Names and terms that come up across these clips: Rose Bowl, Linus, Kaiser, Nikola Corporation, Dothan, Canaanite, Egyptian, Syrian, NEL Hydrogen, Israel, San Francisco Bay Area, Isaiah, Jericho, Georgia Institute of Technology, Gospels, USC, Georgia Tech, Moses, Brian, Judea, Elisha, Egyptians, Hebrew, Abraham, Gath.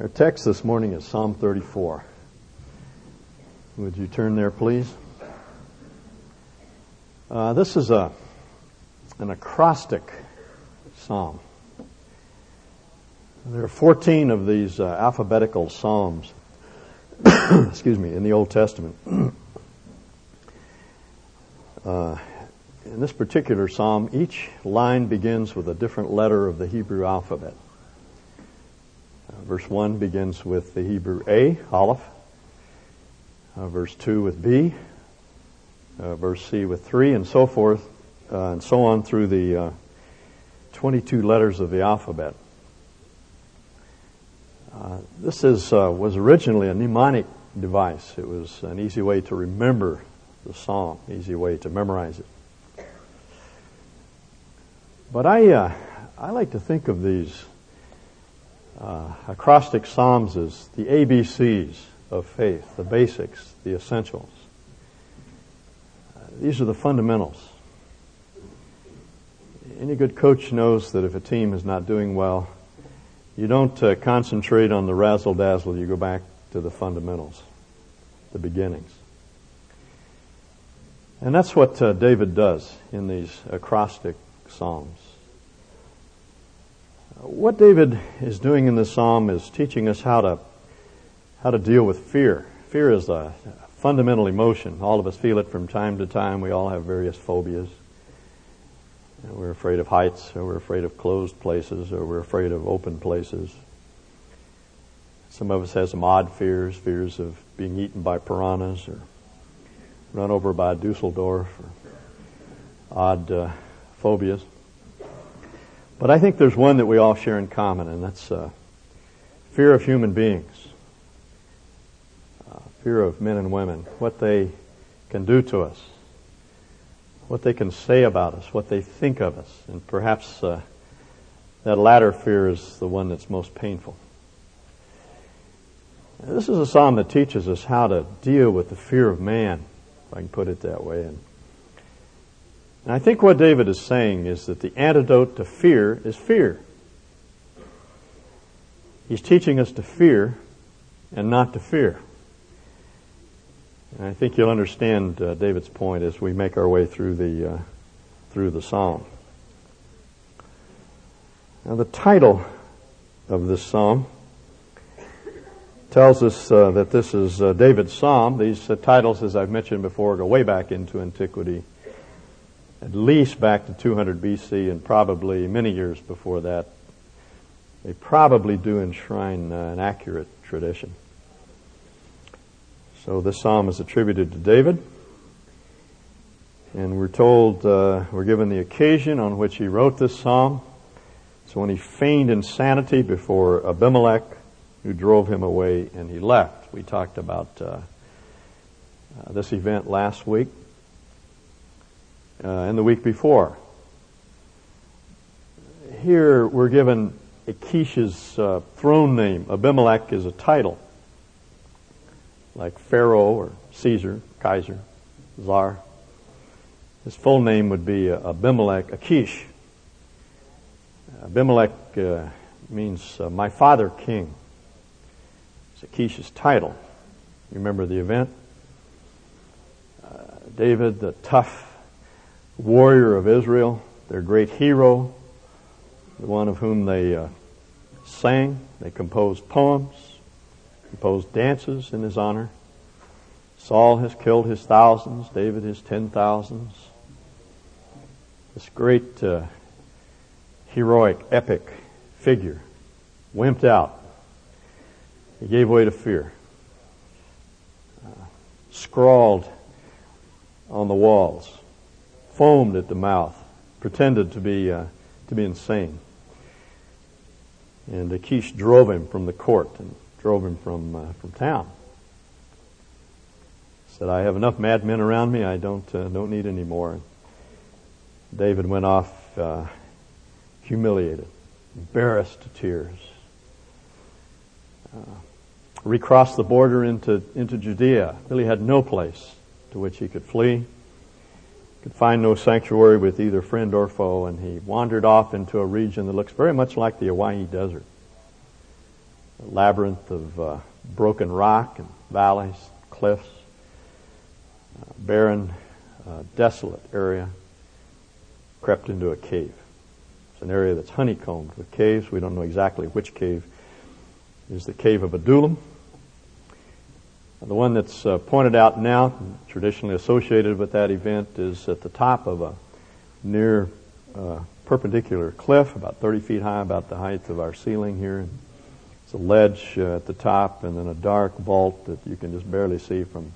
Our text this morning is Psalm 34. Would you turn there, please? This is an acrostic psalm. There are 14 of these alphabetical psalms, excuse me, in the Old Testament. In this particular psalm, each line begins with a different letter of the Hebrew alphabet. Verse 1 begins with the Hebrew A, Aleph. Verse 2 with B. Verse C with 3, and so forth, and so on through the 22 letters of the alphabet. This was originally a mnemonic device. It was an easy way to remember the psalm, easy way to memorize it. But I like to think of these acrostic psalms as the ABCs of faith, the basics, the essentials. These are the fundamentals. Any good coach knows that if a team is not doing well, you don't concentrate on the razzle-dazzle. You go back to the fundamentals, the beginnings. And that's what David does in these acrostic psalms. What David is doing in this psalm is teaching us how to deal with fear. Fear is a fundamental emotion. All of us feel it from time to time. We all have various phobias. We're afraid of heights, or we're afraid of closed places, or we're afraid of open places. Some of us have some odd fears, fears of being eaten by piranhas, or run over by Dusseldorf, or odd phobias. But I think there's one that we all share in common, and that's fear of human beings, fear of men and women, what they can do to us, what they can say about us, what they think of us, and perhaps that latter fear is the one that's most painful. Now, this is a psalm that teaches us how to deal with the fear of man, if I can put it that way. And I think what David is saying is that the antidote to fear is fear. He's teaching us to fear and not to fear. And I think you'll understand David's point as we make our way through the psalm. Now, the title of this psalm tells us that this is David's psalm. These titles, as I've mentioned before, go way back into antiquity, at least back to 200 BC and probably many years before that. They probably do enshrine an accurate tradition. So this psalm is attributed to David, and we're told, we're given the occasion on which he wrote this psalm. It's when he feigned insanity before Abimelech, who drove him away, and he left. We talked about this event last week. And the week before. Here we're given Achish's throne name. Abimelech is a title, like Pharaoh or Caesar, Kaiser, Tsar. His full name would be Abimelech Achish. Abimelech means my father king. It's Achish's title. You remember the event? David, the tough warrior of Israel, their great hero, the one of whom they sang, they composed poems, composed dances in his honor. Saul has killed his thousands, David his 10,000s. This great heroic, epic figure wimped out. He gave way to fear. Scrawled on the walls, foamed at the mouth, pretended to be insane. And Achish drove him from the court and drove him from town. Said, "I have enough madmen around me. I don't need any more." And David went off humiliated, embarrassed to tears. Recrossed the border into Judea. Really had no place to which he could flee. Could find no sanctuary with either friend or foe, and he wandered off into a region that looks very much like the Hawaii desert. a labyrinth of broken rock and valleys, cliffs, barren, desolate area, crept into a cave. It's an area that's honeycombed with caves. We don't know exactly which cave. It is the cave of Adullam. The one that's pointed out now, traditionally associated with that event, is at the top of a near perpendicular cliff, about 30 feet high, about the height of our ceiling here. It's a ledge at the top, and then a dark vault that you can just barely see from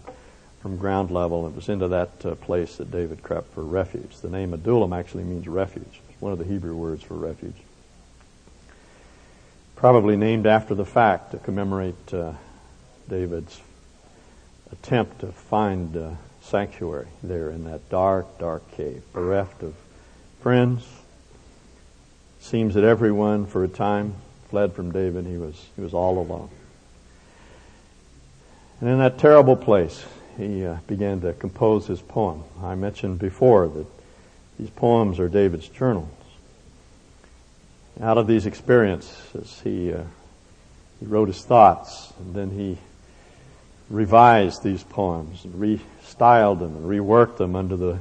ground level. It was into that place that David crept for refuge. The name Adullam actually means refuge. It's one of the Hebrew words for refuge. Probably named after the fact to commemorate David's attempt to find sanctuary there in that dark, dark cave, bereft of friends. Seems that everyone, for a time, fled from David. He was all alone. And in that terrible place, he began to compose his poem. I mentioned before that these poems are David's journals. Out of these experiences, he wrote his thoughts, and then he revised these poems and restyled them and reworked them under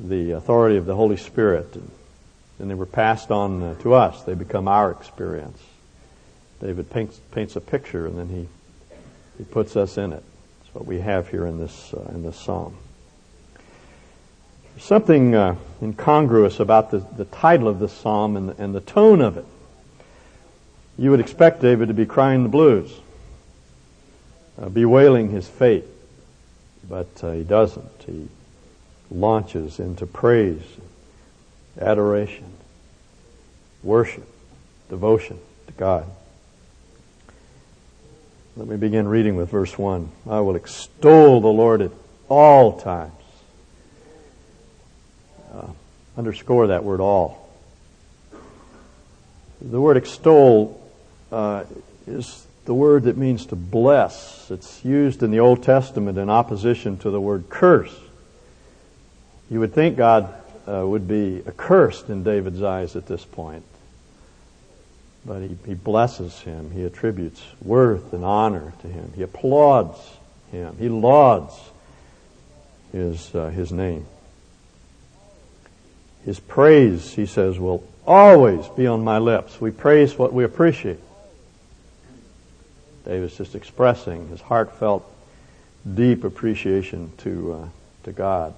the authority of the Holy Spirit. And they were passed on to us. They become our experience. David paints a picture, and then he puts us in it. That's what we have here in this psalm. There's something incongruous about the title of this psalm and the tone of it. You would expect David to be crying the blues, bewailing his fate, but he doesn't. He launches into praise, adoration, worship, devotion to God. Let me begin reading with verse 1. I will extol the Lord at all times. Underscore that word all. The word extol is the word that means to bless. It's used in the Old Testament in opposition to the word curse. You would think God would be accursed in David's eyes at this point. But he blesses him. He attributes worth and honor to him. He applauds him. He lauds his name. His praise, he says, will always be on my lips. We praise what we appreciate. David's just expressing his heartfelt, deep appreciation to God.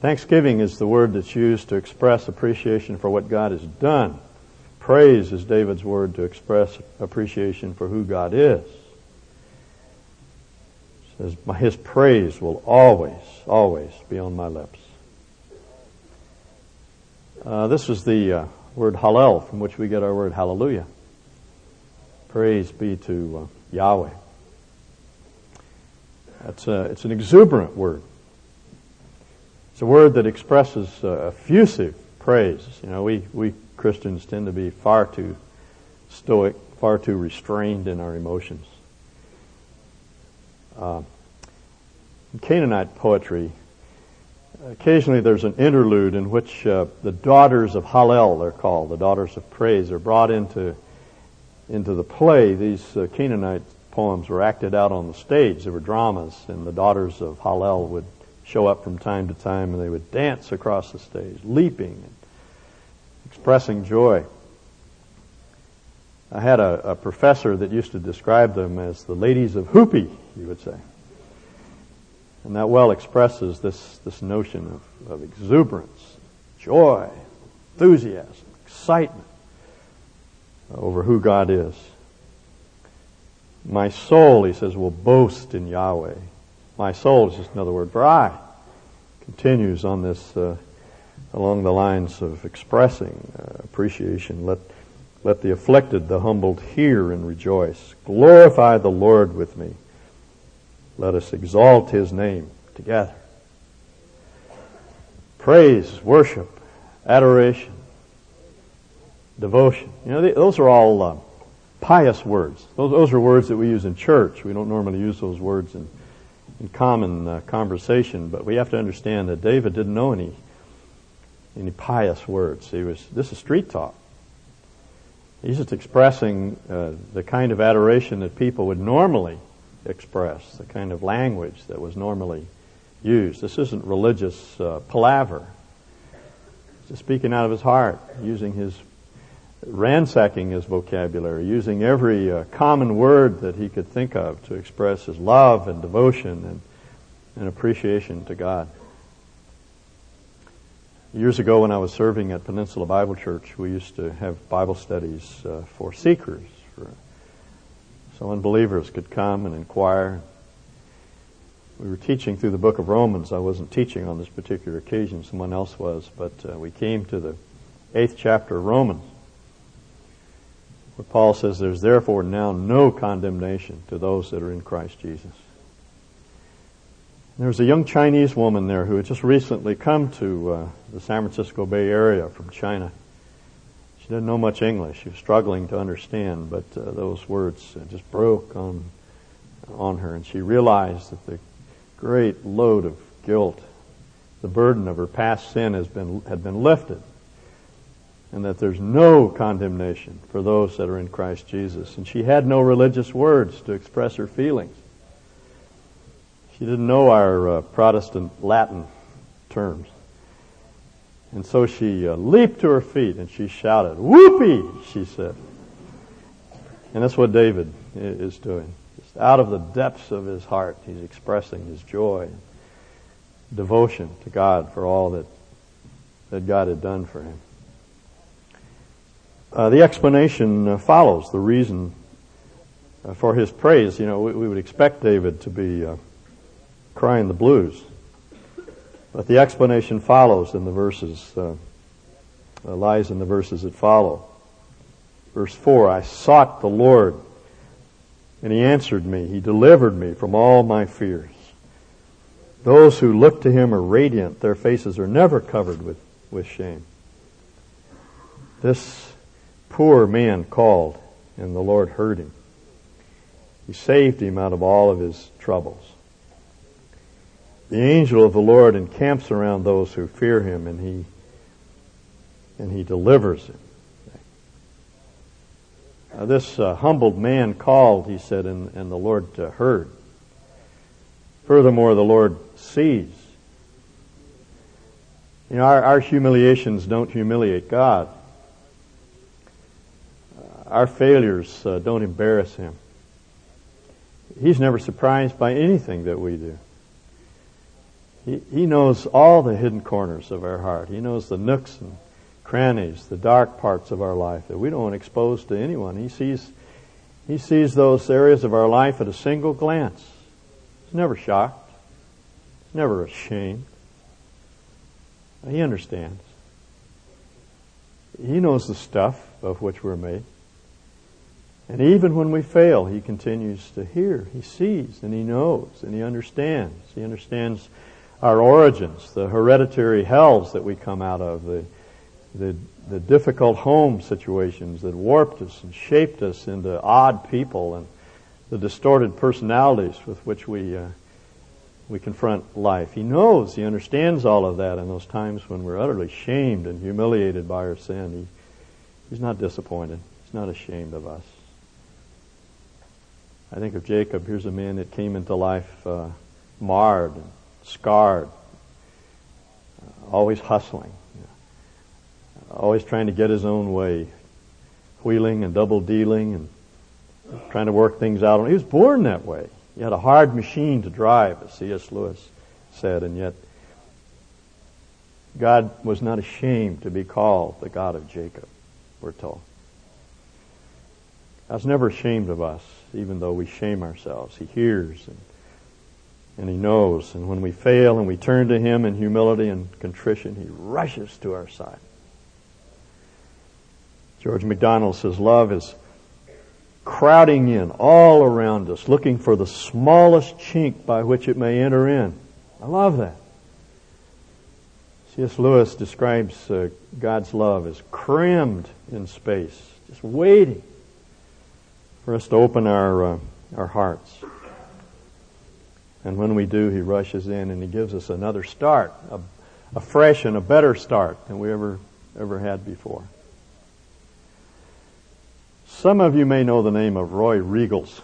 Thanksgiving is the word that's used to express appreciation for what God has done. Praise is David's word to express appreciation for who God is. It says, his praise will always, always be on my lips. This is the word Hallel, from which we get our word hallelujah. Praise be to Yahweh. It's an exuberant word. It's a word that expresses effusive praise. You know, we Christians tend to be far too stoic, far too restrained in our emotions. In Canaanite poetry, occasionally there's an interlude in which the daughters of Hallel, they're called, the daughters of praise, are brought into the play. These Canaanite poems were acted out on the stage. They were dramas, and the daughters of Hallel would show up from time to time, and they would dance across the stage, leaping and expressing joy. I had a professor that used to describe them as the ladies of Hoopy, you would say. And that well expresses this notion of exuberance, joy, enthusiasm, excitement over who God is. My soul, he says, will boast in Yahweh. My soul is just another word for I. Continues on this along the lines of expressing appreciation. Let the afflicted, the humbled hear and rejoice. Glorify the Lord with me. Let us exalt his name together. Praise, worship, adoration, devotion. You know, those are all pious words. Those are words that we use in church. We don't normally use those words in common conversation, but we have to understand that David didn't know any pious words. This is street talk. He's just expressing the kind of adoration that people would normally express, the kind of language that was normally used. This isn't religious palaver. He's just speaking out of his heart, ransacking his vocabulary, using every common word that he could think of to express his love and devotion and appreciation to God. Years ago when I was serving at Peninsula Bible Church, we used to have Bible studies for seekers. So unbelievers could come and inquire. We were teaching through the book of Romans. I wasn't teaching on this particular occasion. Someone else was. But we came to the 8th chapter of Romans, where Paul says, "There's therefore now no condemnation to those that are in Christ Jesus." There was a young Chinese woman there who had just recently come to the San Francisco Bay Area from China. She didn't know much English. She was struggling to understand, but those words just broke on her, and she realized that the great load of guilt, the burden of her past sin had been lifted, and that there's no condemnation for those that are in Christ Jesus. And she had no religious words to express her feelings. She didn't know our Protestant Latin terms. And so she leaped to her feet and she shouted, "Whoopee!" she said. And that's what David is doing. Just out of the depths of his heart, he's expressing his joy and devotion to God for all that God had done for him. The explanation follows the reason for his praise. You know, we would expect David to be crying the blues. But the explanation follows in the verses, lies in the verses that follow. Verse 4, "I sought the Lord, and He answered me. He delivered me from all my fears. Those who look to Him are radiant. Their faces are never covered with shame. This poor man called, and the Lord heard him. He saved him out of all of his troubles. The angel of the Lord encamps around those who fear Him, and He delivers him." Now, this humbled man called, he said, and the Lord heard. Furthermore, the Lord sees. You know, our humiliations don't humiliate God. Our failures don't embarrass Him. He's never surprised by anything that we do. He knows all the hidden corners of our heart. He knows the nooks and crannies, the dark parts of our life that we don't want exposed to anyone. He sees those areas of our life at a single glance. He's never shocked. He's never ashamed. He understands. He knows the stuff of which we're made. And even when we fail, He continues to hear. He sees, and He knows, and He understands. He understands our origins, the hereditary hells that we come out of, the difficult home situations that warped us and shaped us into odd people, and the distorted personalities with which we confront life. He knows, He understands all of that, and those times when we're utterly shamed and humiliated by our sin, He's not disappointed. He's not ashamed of us. I think of Jacob. Here's a man that came into life marred and scarred, always hustling, always trying to get his own way, wheeling and double-dealing and trying to work things out. He was born that way. He had a hard machine to drive, as C.S. Lewis said, and yet God was not ashamed to be called the God of Jacob, we're told. God's never ashamed of us, even though we shame ourselves. He hears and He knows. And when we fail and we turn to Him in humility and contrition, He rushes to our side. George MacDonald says, "Love is crowding in all around us, looking for the smallest chink by which it may enter in." I love that. C.S. Lewis describes God's love as crammed in space, just waiting for us to open our hearts. And when we do, He rushes in and He gives us another start, a fresh and a better start than we ever had before. Some of you may know the name of Roy Riegels.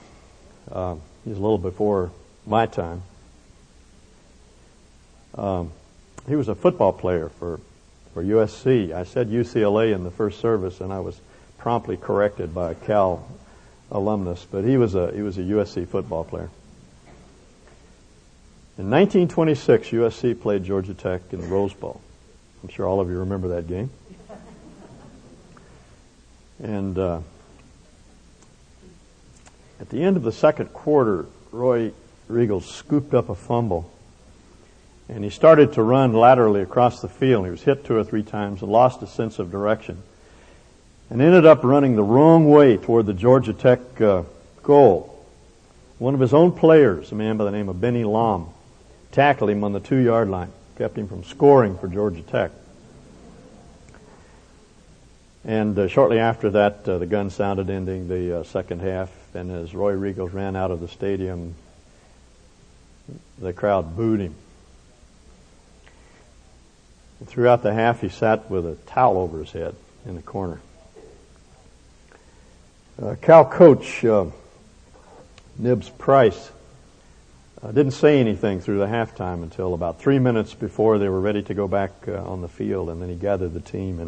He's a little before my time. He was a football player for USC. I said UCLA in the first service, and I was promptly corrected by a Cal alumnus. But he was a USC football player. In 1926, USC played Georgia Tech in the Rose Bowl. I'm sure all of you remember that game. And at the end of the second quarter, Roy Riegels scooped up a fumble. And he started to run laterally across the field. He was hit two or three times and lost a sense of direction. And ended up running the wrong way toward the Georgia Tech goal. One of his own players, a man by the name of Benny Lom, tackled him on the 2-yard line, kept him from scoring for Georgia Tech. And shortly after that, the gun sounded, ending the second half. And as Roy Riegels ran out of the stadium, the crowd booed him. And throughout the half, he sat with a towel over his head in the corner. Cal coach Nibs Price didn't say anything through the halftime until about 3 minutes before they were ready to go back on the field. And then he gathered the team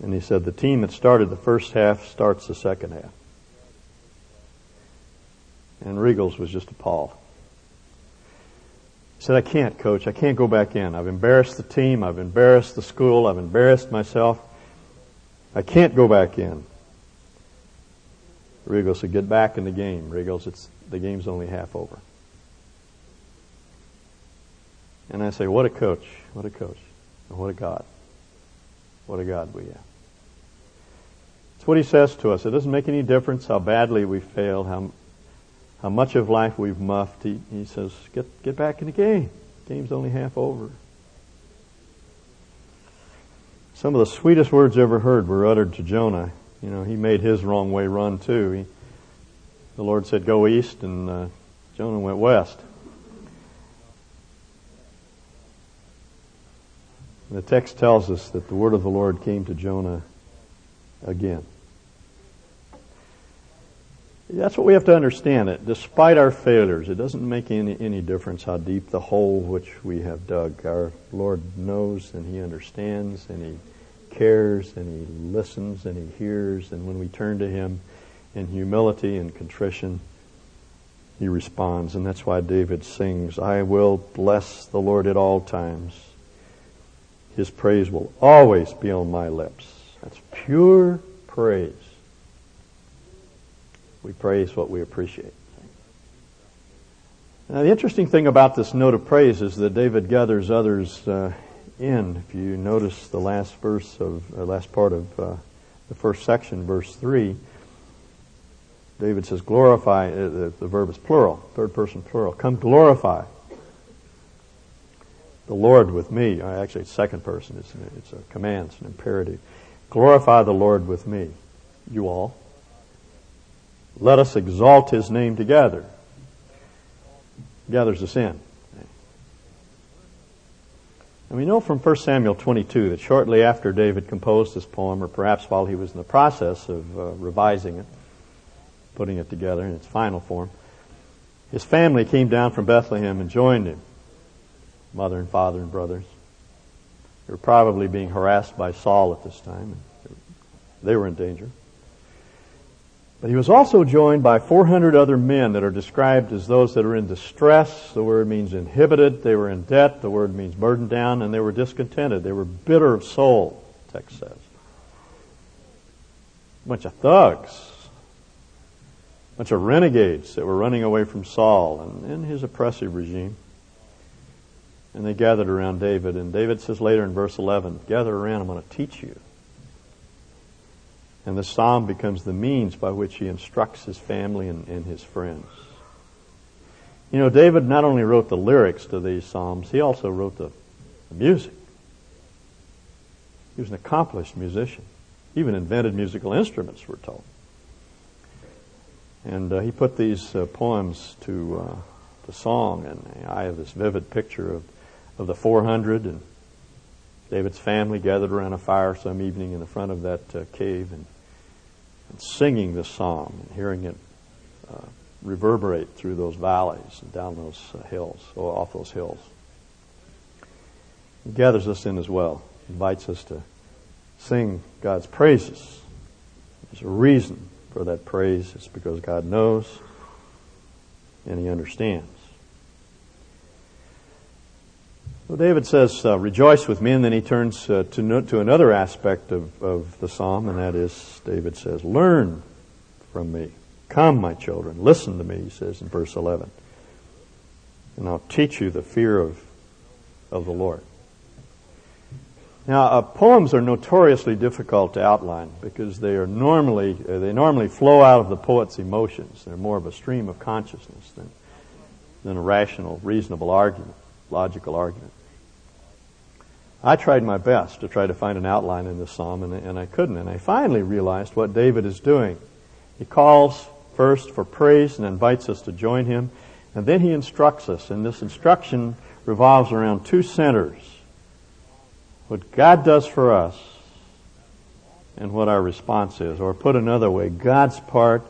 and he said, "The team that started the first half starts the second half." And Riegels was just appalled. He said, "I can't, Coach. I can't go back in. I've embarrassed the team. I've embarrassed the school. I've embarrassed myself. I can't go back in." Riegels said, "Get back in the game. Riegels, the game's only half over." And I say, what a coach. What a coach. And what a God. What a God we have. It's what he says to us. It doesn't make any difference how badly we fail, how much of life we've muffed. He says, get back in the game. The game's only half over. Some of the sweetest words ever heard were uttered to Jonah. You know, he made his wrong way run too. The Lord said, "Go east," and Jonah went west. The text tells us that the word of the Lord came to Jonah again. That's what we have to understand. It, despite our failures, it doesn't make any difference how deep the hole which we have dug. Our Lord knows, and He understands, and He cares, and He listens, and He hears. And when we turn to Him in humility and contrition, He responds. And that's why David sings, "I will bless the Lord at all times. His praise will always be on my lips." That's pure praise. We praise what we appreciate. Now, the interesting thing about this note of praise is that David gathers others in. If you notice the last part of the first section, verse 3, David says, "Glorify." The verb is plural, third person plural. "Come glorify the Lord with me." Actually, it's second person. It's a command. It's an imperative. "Glorify the Lord with me, you all. Let us exalt His name together." He gathers us in. And we know from 1 Samuel 22 that shortly after David composed this poem, or perhaps while he was in the process of revising it, putting it together in its final form, his family came down from Bethlehem and joined him. Mother and father and brothers. They were probably being harassed by Saul at this time. They were in danger. But he was also joined by 400 other men that are described as those that are in distress. The word means inhibited. They were in debt. The word means burdened down. And they were discontented. They were bitter of soul, the text says. A bunch of thugs. A bunch of renegades that were running away from Saul and his oppressive regime. And they gathered around David. And David says later in verse 11, "Gather around, I'm going to teach you." And the psalm becomes the means by which he instructs his family and his friends. You know, David not only wrote the lyrics to these psalms, he also wrote the music. He was an accomplished musician. He even invented musical instruments, we're told. And he put these poems to song. And I have this vivid picture of the 400 and David's family gathered around a fire some evening in the front of that cave, and singing this psalm, hearing it reverberate through those valleys and down those hills, or off those hills. He gathers us in as well, invites us to sing God's praises. There's a reason for that praise. It's because God knows and He understands. Well, David says, rejoice with me, and then he turns to another aspect of the psalm, and that is, David says, learn from me. Come, my children, listen to me, he says in verse 11. And I'll teach you the fear of the Lord. Now, poems are notoriously difficult to outline because they normally flow out of the poet's emotions. They're more of a stream of consciousness than a rational, reasonable argument, logical argument. I tried my best to try to find an outline in this psalm, and I couldn't. And I finally realized what David is doing. He calls first for praise and invites us to join him, and then he instructs us. And this instruction revolves around two centers: what God does for us and what our response is. Or put another way, God's part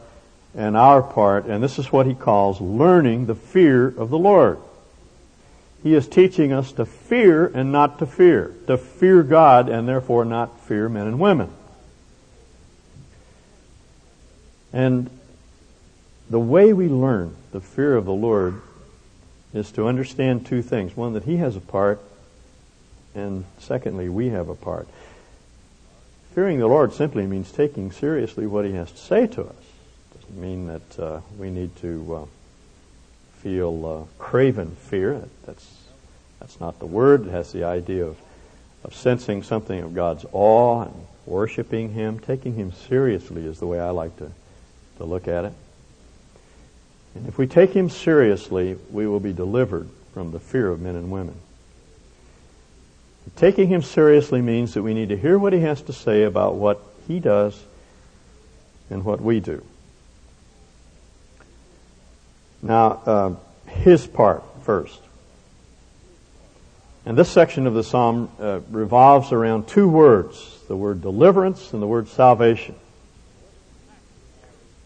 and our part. And this is what he calls learning the fear of the Lord. He is teaching us to fear and not to fear. To fear God and therefore not fear men and women. And the way we learn the fear of the Lord is to understand two things. One, that he has a part, and secondly, we have a part. Fearing the Lord simply means taking seriously what he has to say to us. It doesn't mean that we need to feel craven fear. That's not the word. It has the idea of sensing something of God's awe and worshiping him. Taking him seriously is the way I like to look at it. And if we take him seriously, we will be delivered from the fear of men and women. Taking him seriously means that we need to hear what he has to say about what he does and what we do. Now, his part first. And this section of the psalm revolves around two words, the word deliverance and the word salvation.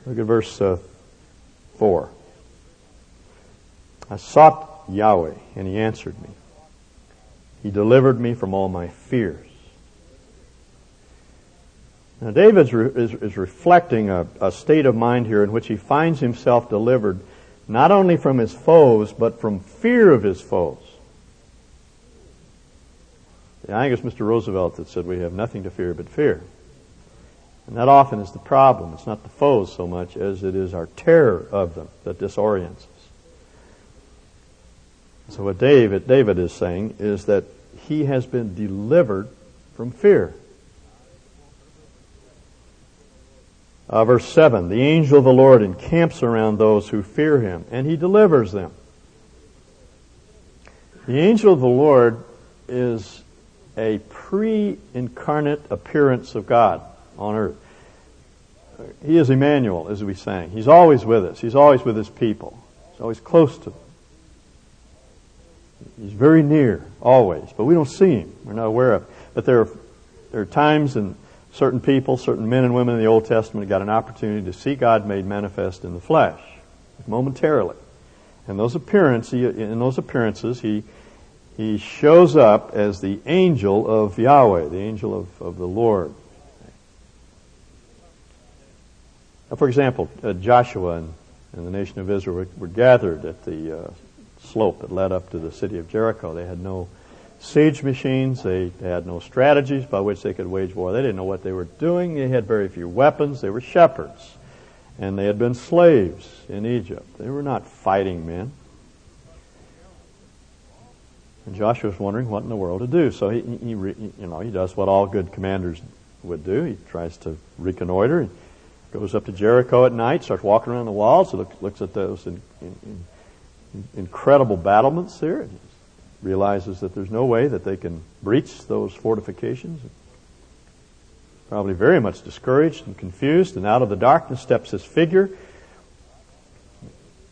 Look at verse 4. I sought Yahweh, and he answered me. He delivered me from all my fears. Now, David is reflecting a state of mind here in which he finds himself delivered not only from his foes, but from fear of his foes. I think it's Mr. Roosevelt that said we have nothing to fear but fear. And that often is the problem. It's not the foes so much as it is our terror of them that disorients us. So what David is saying is that he has been delivered from fear. Verse 7, the angel of the Lord encamps around those who fear him, and he delivers them. The angel of the Lord is a pre-incarnate appearance of God on earth. He is Emmanuel, as we sang. He's always with us. He's always with his people. He's always close to them. He's very near, always, but we don't see him. We're not aware of him. But there are times and certain people, certain men and women in the Old Testament got an opportunity to see God made manifest in the flesh, momentarily. And in those appearances, he shows up as the angel of Yahweh, the angel of the Lord. Now, for example, Joshua and the nation of Israel were gathered at the slope that led up to the city of Jericho. They had no siege machines. They had no strategies by which they could wage war. They didn't know what they were doing. They had very few weapons. They were shepherds. And they had been slaves in Egypt. They were not fighting men. And Joshua was wondering what in the world to do. So he does what all good commanders would do. He tries to reconnoiter. He goes up to Jericho at night, starts walking around the walls, looks at those incredible battlements there, and realizes that there's no way that they can breach those fortifications. Probably very much discouraged and confused, and out of the darkness steps this figure.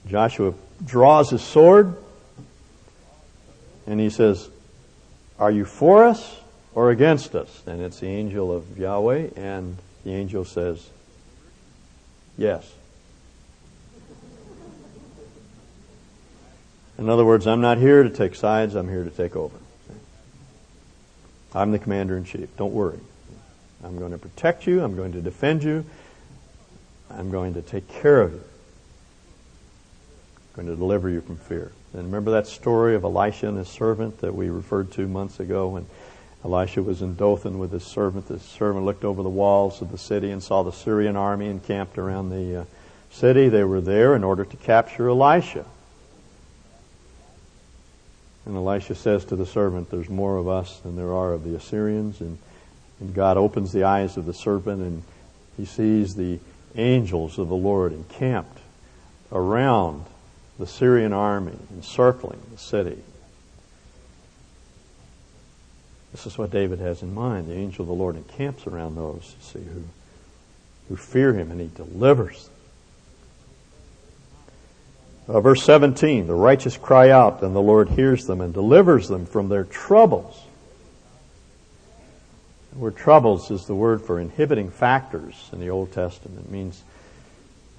Joshua draws his sword, and he says, "Are you for us or against us?" And it's the angel of Yahweh, and the angel says, Yes. In other words, I'm not here to take sides. I'm here to take over. I'm the commander-in-chief. Don't worry. I'm going to protect you. I'm going to defend you. I'm going to take care of you. I'm going to deliver you from fear. And remember that story of Elisha and his servant that we referred to months ago when Elisha was in Dothan with his servant. The servant looked over the walls of the city and saw the Syrian army encamped around the city. They were there in order to capture Elisha. And Elisha says to the servant, there's more of us than there are of the Assyrians. And God opens the eyes of the servant, and he sees the angels of the Lord encamped around the Syrian army, encircling the city. This is what David has in mind. The angel of the Lord encamps around those, you see, who fear him, and he delivers them. Verse 17, the righteous cry out, and the Lord hears them and delivers them from their troubles. The word troubles is the word for inhibiting factors in the Old Testament. It means,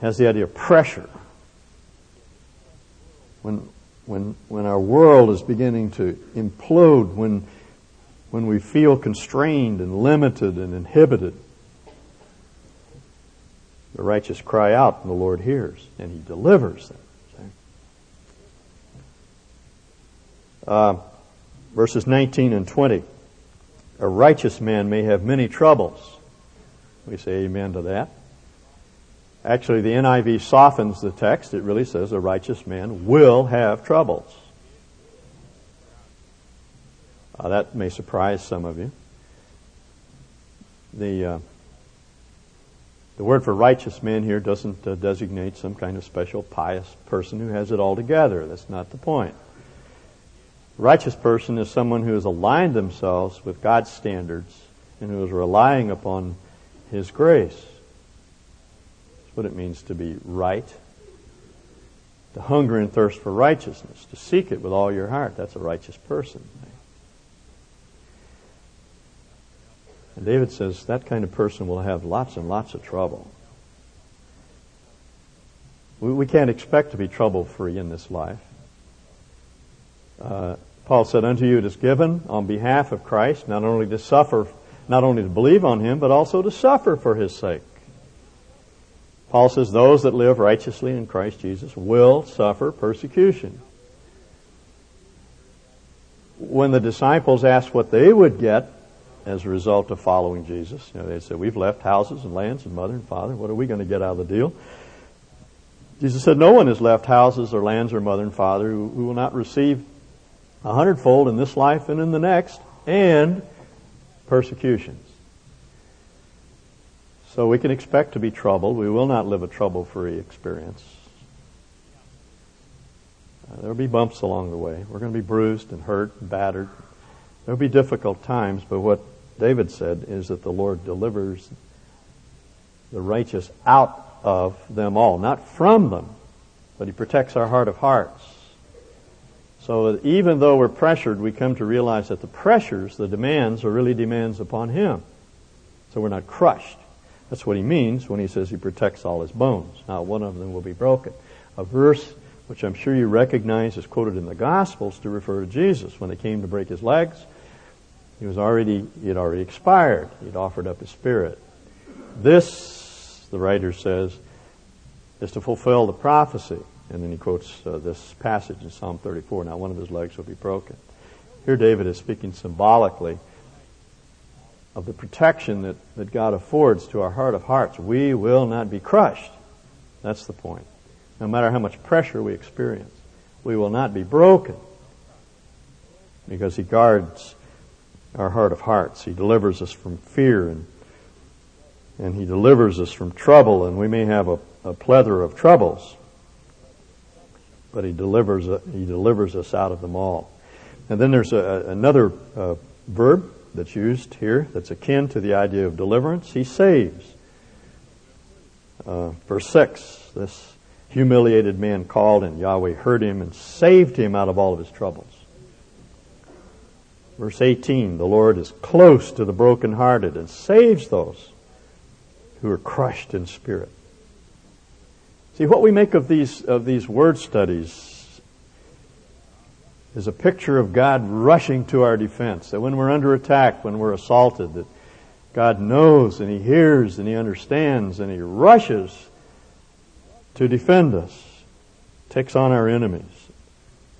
has the idea of pressure. When our world is beginning to implode, when we feel constrained and limited and inhibited, the righteous cry out, and the Lord hears, and he delivers them. Verses 19 and 20. A righteous man may have many troubles. We say amen to that. Actually, the NIV softens the text. It really says a righteous man will have troubles. That may surprise some of you. The word for righteous man here doesn't designate some kind of special pious person who has it all together. That's not the point. Righteous person is someone who has aligned themselves with God's standards and who is relying upon His grace. That's what it means to be right. To hunger and thirst for righteousness, to seek it with all your heart. That's a righteous person. And David says that kind of person will have lots and lots of trouble. We can't expect to be trouble-free in this life. Paul said, unto you it is given on behalf of Christ not only to suffer, not only to believe on Him, but also to suffer for His sake. Paul says, those that live righteously in Christ Jesus will suffer persecution. When the disciples asked what they would get as a result of following Jesus, they said, we've left houses and lands and mother and father. What are we going to get out of the deal? Jesus said, no one has left houses or lands or mother and father who will not receive 100-fold in this life and in the next, and persecutions. So we can expect to be troubled. We will not live a trouble-free experience. There will be bumps along the way. We're going to be bruised and hurt and battered. There will be difficult times, but what David said is that the Lord delivers the righteous out of them all. Not from them, but He protects our heart of hearts. So that even though we're pressured, we come to realize that the pressures, the demands, are really demands upon Him. So we're not crushed. That's what he means when he says He protects all His bones. Not one of them will be broken. A verse which I'm sure you recognize is quoted in the Gospels to refer to Jesus. When they came to break His legs, He had already expired. He had offered up His spirit. This, the writer says, is to fulfill the prophecy. And then he quotes this passage in Psalm 34, now one of his legs will be broken. Here David is speaking symbolically of the protection that God affords to our heart of hearts. We will not be crushed. That's the point. No matter how much pressure we experience, we will not be broken because He guards our heart of hearts. He delivers us from fear and He delivers us from trouble, and we may have a plethora of troubles. But He delivers us out of them all. And then there's another verb that's used here that's akin to the idea of deliverance. He saves. Verse 6, this humiliated man called, and Yahweh heard him and saved him out of all of his troubles. Verse 18, the Lord is close to the brokenhearted and saves those who are crushed in spirit. See, what we make of these word studies is a picture of God rushing to our defense. That when we're under attack, when we're assaulted, that God knows and He hears and He understands and He rushes to defend us, takes on our enemies,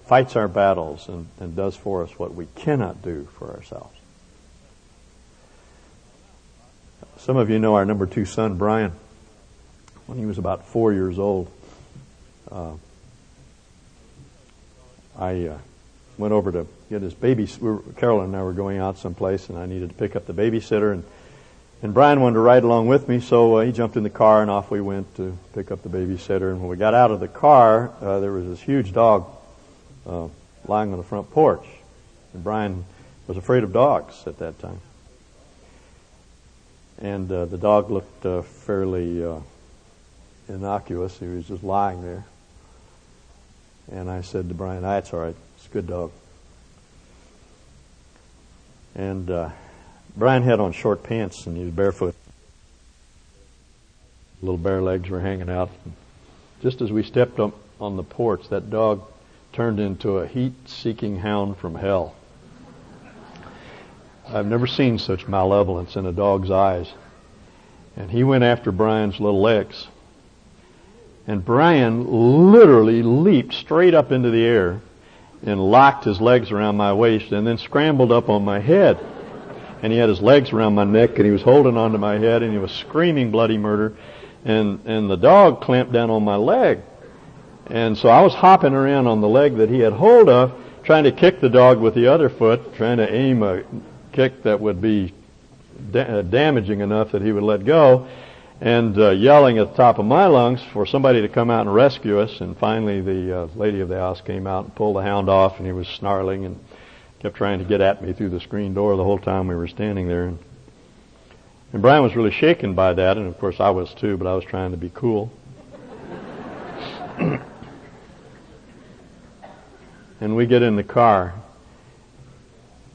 fights our battles, and does for us what we cannot do for ourselves. Some of you know our number 2 son, Brian. When he was about 4 years old, I went over to get his baby. Carolyn and I were going out someplace, and I needed to pick up the babysitter. And Brian wanted to ride along with me, so he jumped in the car, and off we went to pick up the babysitter. And when we got out of the car, there was this huge dog lying on the front porch. And Brian was afraid of dogs at that time. And the dog looked fairly... innocuous. He was just lying there. And I said to Brian, "That's all right. It's a good dog." And Brian had on short pants and he was barefoot. Little bare legs were hanging out. Just as we stepped up on the porch, that dog turned into a heat-seeking hound from hell. I've never seen such malevolence in a dog's eyes. And he went after Brian's little legs. And Brian literally leaped straight up into the air and locked his legs around my waist and then scrambled up on my head. And he had his legs around my neck and he was holding onto my head and he was screaming bloody murder. And the dog clamped down on my leg. And so I was hopping around on the leg that he had hold of, trying to kick the dog with the other foot, trying to aim a kick that would be damaging enough that he would let go. And yelling at the top of my lungs for somebody to come out and rescue us. And finally the lady of the house came out and pulled the hound off, and he was snarling and kept trying to get at me through the screen door the whole time we were standing there. And Brian was really shaken by that, and of course I was too, but I was trying to be cool. And we get in the car,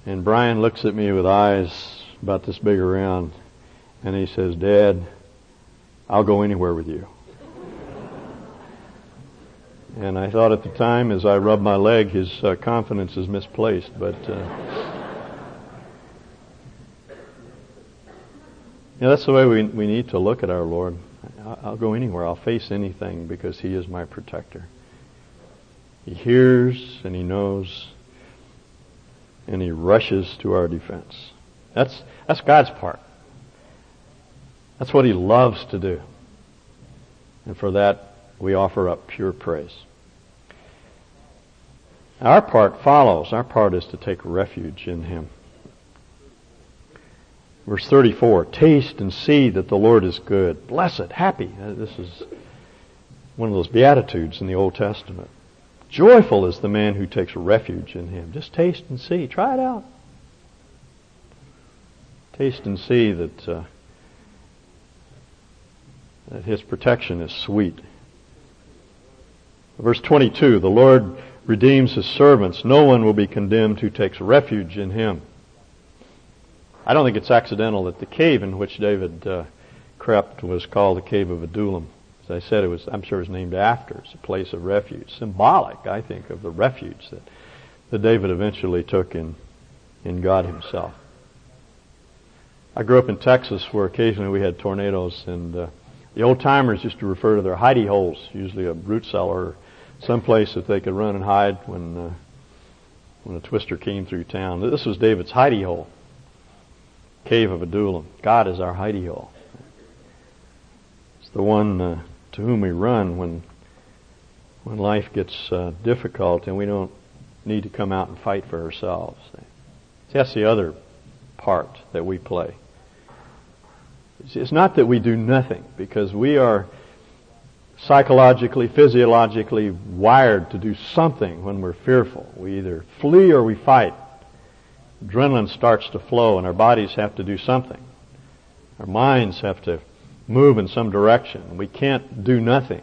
and Brian looks at me with eyes about this big around, and he says, "Dad, I'll go anywhere with you." And I thought at the time, as I rubbed my leg, his confidence is misplaced. But that's the way we need to look at our Lord. I'll go anywhere. I'll face anything because He is my protector. He hears and He knows, and He rushes to our defense. That's God's part. That's what He loves to do. And for that, we offer up pure praise. Our part follows. Our part is to take refuge in Him. Verse 34, "Taste and see that the Lord is good. Blessed," happy. This is one of those Beatitudes in the Old Testament. "Joyful is the man who takes refuge in Him." Just taste and see. Try it out. Taste and see that His protection is sweet. Verse 22, "The Lord redeems His servants. No one will be condemned who takes refuge in Him." I don't think it's accidental that the cave in which David crept was called the cave of Adullam. As I said, I'm sure it was named after. It's a place of refuge. Symbolic, I think, of the refuge that David eventually took in God Himself. I grew up in Texas where occasionally we had tornadoes, and the old-timers used to refer to their hidey holes, usually a root cellar or someplace that they could run and hide when a twister came through town. This was David's hidey hole, cave of Adullam. God is our hidey hole. It's the one to whom we run when life gets difficult and we don't need to come out and fight for ourselves. See, that's the other part that we play. It's not that we do nothing, because we are psychologically, physiologically wired to do something when we're fearful. We either flee or we fight. Adrenaline starts to flow and our bodies have to do something. Our minds have to move in some direction. We can't do nothing.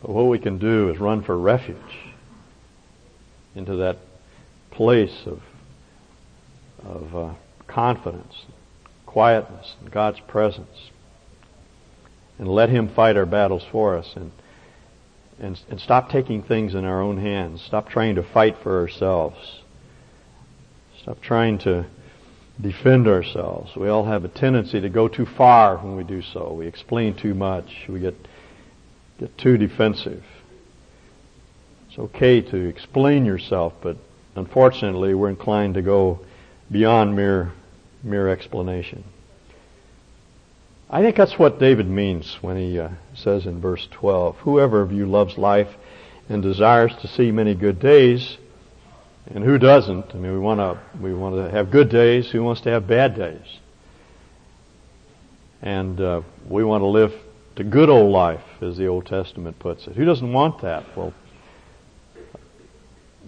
But what we can do is run for refuge into that place of confidence, quietness, and God's presence. and let Him fight our battles for us, and stop taking things in our own hands. Stop trying to fight for ourselves. Stop trying to defend ourselves. We all have a tendency to go too far when we do so. We explain too much. We get too defensive. It's okay to explain yourself, but unfortunately we're inclined to go beyond mere explanation. I think that's what David means when he says in verse 12, "Whoever of you loves life and desires to see many good days," and who doesn't? I mean, we want to have good days. Who wants to have bad days? And we want to live the good old life, as the Old Testament puts it. Who doesn't want that? Well,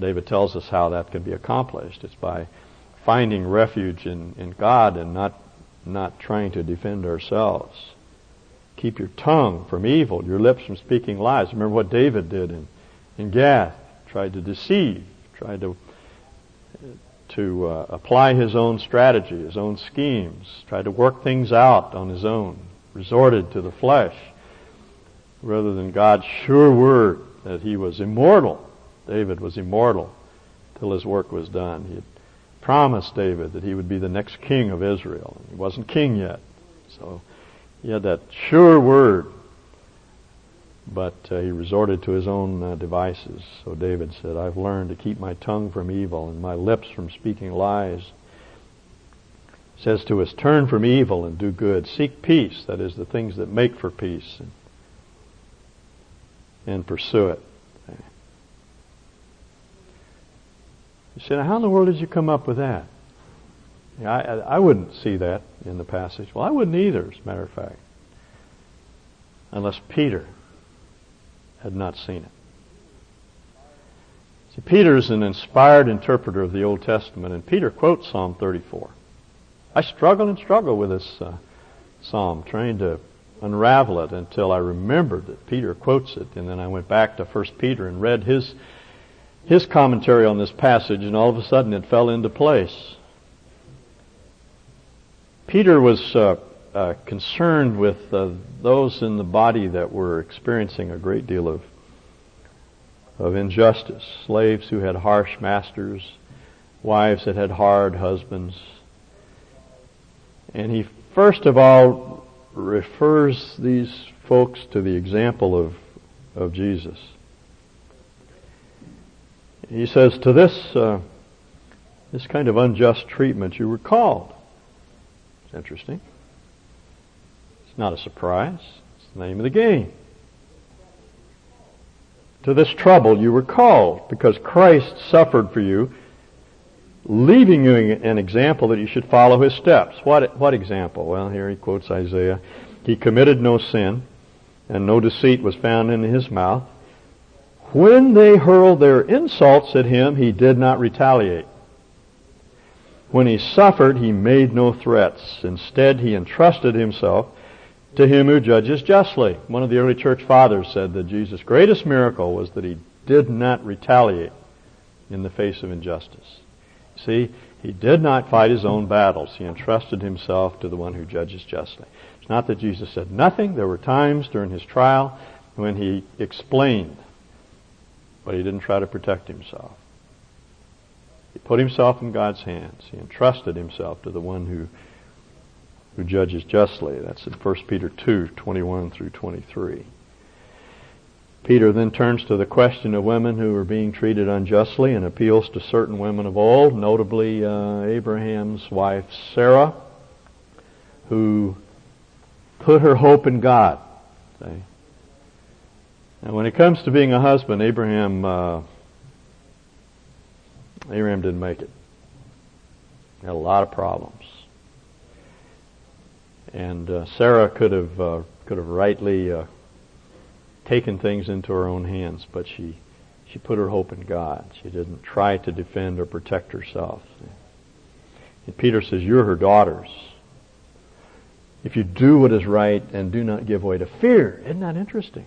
David tells us how that can be accomplished. It's by finding refuge in God and not trying to defend ourselves. Keep your tongue from evil, your lips from speaking lies. Remember what David did in Gath. Tried to deceive, tried to apply his own strategy, his own schemes, tried to work things out on his own, resorted to the flesh rather than God's sure word that he was immortal. David was immortal till his work was done. He had promised David that he would be the next king of Israel. He wasn't king yet, so he had that sure word, but he resorted to his own devices. So David said, "I've learned to keep my tongue from evil and my lips from speaking lies." He says to us, "Turn from evil and do good. Seek peace," that is, the things that make for peace, and pursue it. You say, "How in the world did you come up with that?" Yeah, I wouldn't see that in the passage. Well, I wouldn't either, as a matter of fact, unless Peter had not seen it. See, Peter is an inspired interpreter of the Old Testament, and Peter quotes Psalm 34. I struggle with this psalm, trying to unravel it until I remembered that Peter quotes it, and then I went back to 1 Peter and read his commentary on this passage, and all of a sudden it fell into place. Peter was concerned with those in the body that were experiencing a great deal of injustice. Slaves who had harsh masters, wives that had hard husbands. And he first of all refers these folks to the example of Jesus. He says, to this kind of unjust treatment you were called. It's interesting. It's not a surprise. It's the name of the game. To this trouble you were called, because Christ suffered for you, leaving you an example that you should follow His steps. What example? Well, here he quotes Isaiah. He committed no sin, and no deceit was found in His mouth. When they hurled their insults at Him, He did not retaliate. When He suffered, He made no threats. Instead, He entrusted Himself to Him who judges justly. One of the early church fathers said that Jesus' greatest miracle was that He did not retaliate in the face of injustice. See, He did not fight His own battles. He entrusted Himself to the one who judges justly. It's not that Jesus said nothing. There were times during His trial when He explained, but He didn't try to protect Himself. He put Himself in God's hands. He entrusted Himself to the one who judges justly. That's in 1 Peter 2, 21 through 23. Peter then turns to the question of women who are being treated unjustly and appeals to certain women of old, notably Abraham's wife Sarah, who put her hope in God. See? And when it comes to being a husband, Abraham didn't make it. He had a lot of problems, and Sarah could have rightly taken things into her own hands, but she put her hope in God. She didn't try to defend or protect herself. And Peter says, "You're her daughters if you do what is right and do not give way to fear." Isn't that interesting?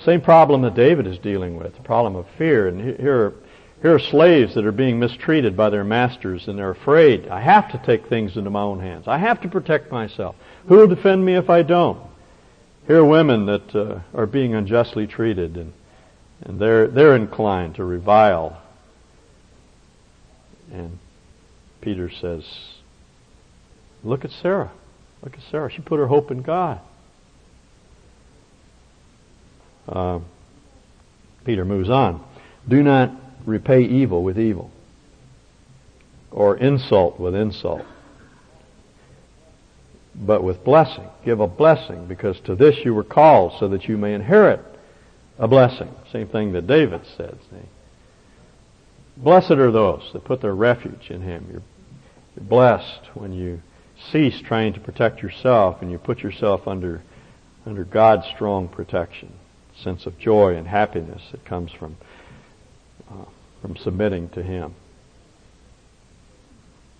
Same problem that David is dealing with, the problem of fear. And here Here are slaves that are being mistreated by their masters, and they're afraid. I have to take things into my own hands. I have to protect myself. Who will defend me if I don't? Here are women that are being unjustly treated, and they're inclined to revile. And Peter says, look at Sarah. Look at Sarah. She put her hope in God. Peter moves on. Do not repay evil with evil or insult with insult, but with blessing. Give a blessing, because to this you were called, so that you may inherit a blessing. Same thing that David said. See? Blessed are those that put their refuge in Him. You're blessed when you cease trying to protect yourself and you put yourself under God's strong protection. Sense of joy and happiness that comes from submitting to Him.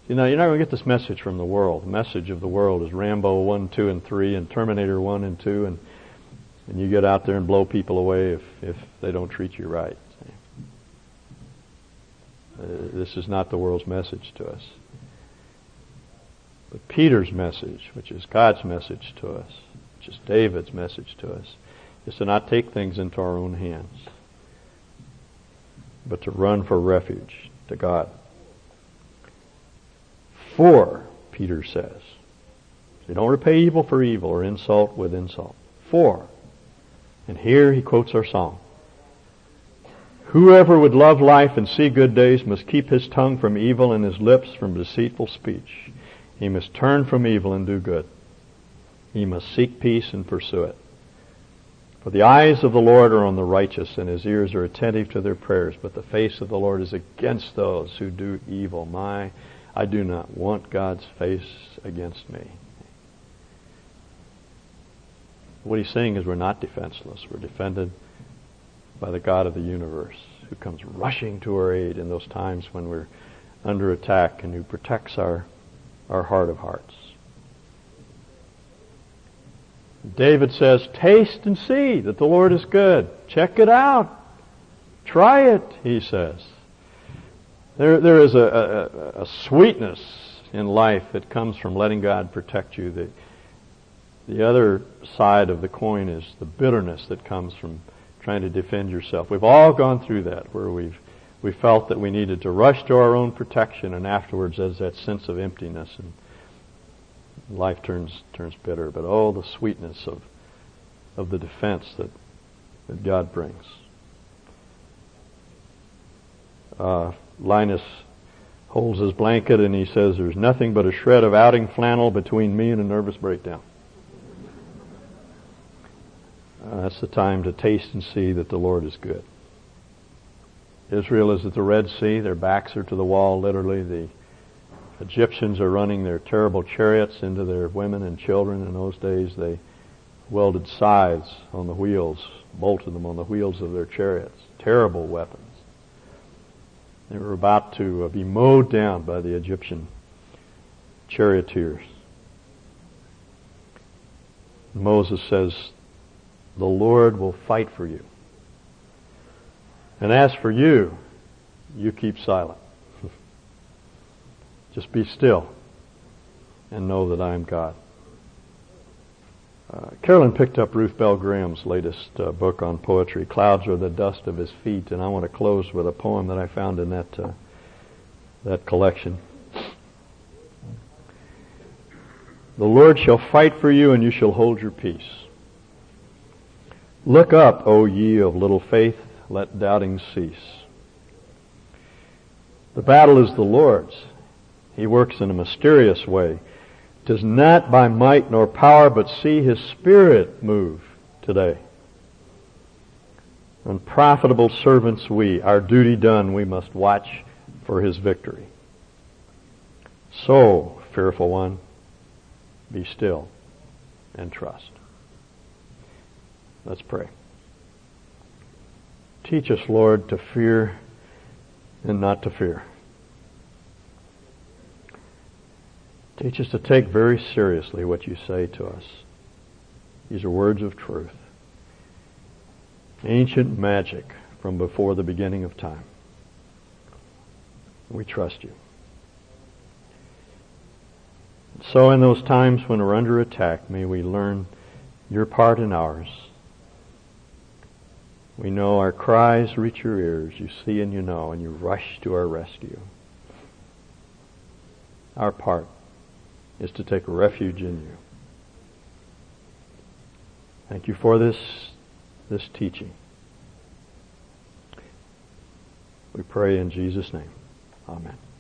You know, you're not going to get this message from the world. The message of the world is Rambo 1, 2, and 3, and Terminator 1 and 2, and you get out there and blow people away if they don't treat you right. This is not the world's message to us. But Peter's message, which is God's message to us, which is David's message to us, is to not take things into our own hands, but to run for refuge to God. For, Peter says, so don't repay evil for evil or insult with insult. For, and here he quotes our song, whoever would love life and see good days must keep his tongue from evil and his lips from deceitful speech. He must turn from evil and do good. He must seek peace and pursue it. For the eyes of the Lord are on the righteous, and His ears are attentive to their prayers. But the face of the Lord is against those who do evil. I do not want God's face against me. What he's saying is we're not defenseless. We're defended by the God of the universe, who comes rushing to our aid in those times when we're under attack, and who protects our heart of hearts. David says, taste and see that the Lord is good. Check it out. Try it, he says. There is a sweetness in life that comes from letting God protect you. The other side of the coin is the bitterness that comes from trying to defend yourself. We've all gone through that, where we felt that we needed to rush to our own protection, and afterwards there's that sense of emptiness, and life turns bitter. But oh, the sweetness of the defense that God brings. Linus holds his blanket and he says, there's nothing but a shred of outing flannel between me and a nervous breakdown. That's the time to taste and see that the Lord is good. Israel is at the Red Sea. Their backs are to the wall, literally. The Egyptians are running their terrible chariots into their women and children. In those days, they welded scythes on the wheels, bolted them on the wheels of their chariots. Terrible weapons. They were about to be mowed down by the Egyptian charioteers. Moses says, the Lord will fight for you. And as for you, you keep silent. Just be still and know that I am God. Carolyn picked up Ruth Bell Graham's latest book on poetry, Clouds Are the Dust of His Feet, and I want to close with a poem that I found in that collection. The Lord shall fight for you, and you shall hold your peace. Look up, O ye of little faith, let doubting cease. The battle is the Lord's. He works in a mysterious way. 'Tis not by might nor power, but see His Spirit move today. Unprofitable servants we, our duty done, we must watch for His victory. So, fearful one, be still and trust. Let's pray. Teach us, Lord, to fear and not to fear. Teach us to take very seriously what you say to us. These are words of truth. Ancient magic from before the beginning of time. We trust you. So in those times when we're under attack, may we learn your part and ours. We know our cries reach your ears. You see and you know, and you rush to our rescue. Our part is to take refuge in you. Thank you for this teaching. We pray in Jesus' name. Amen.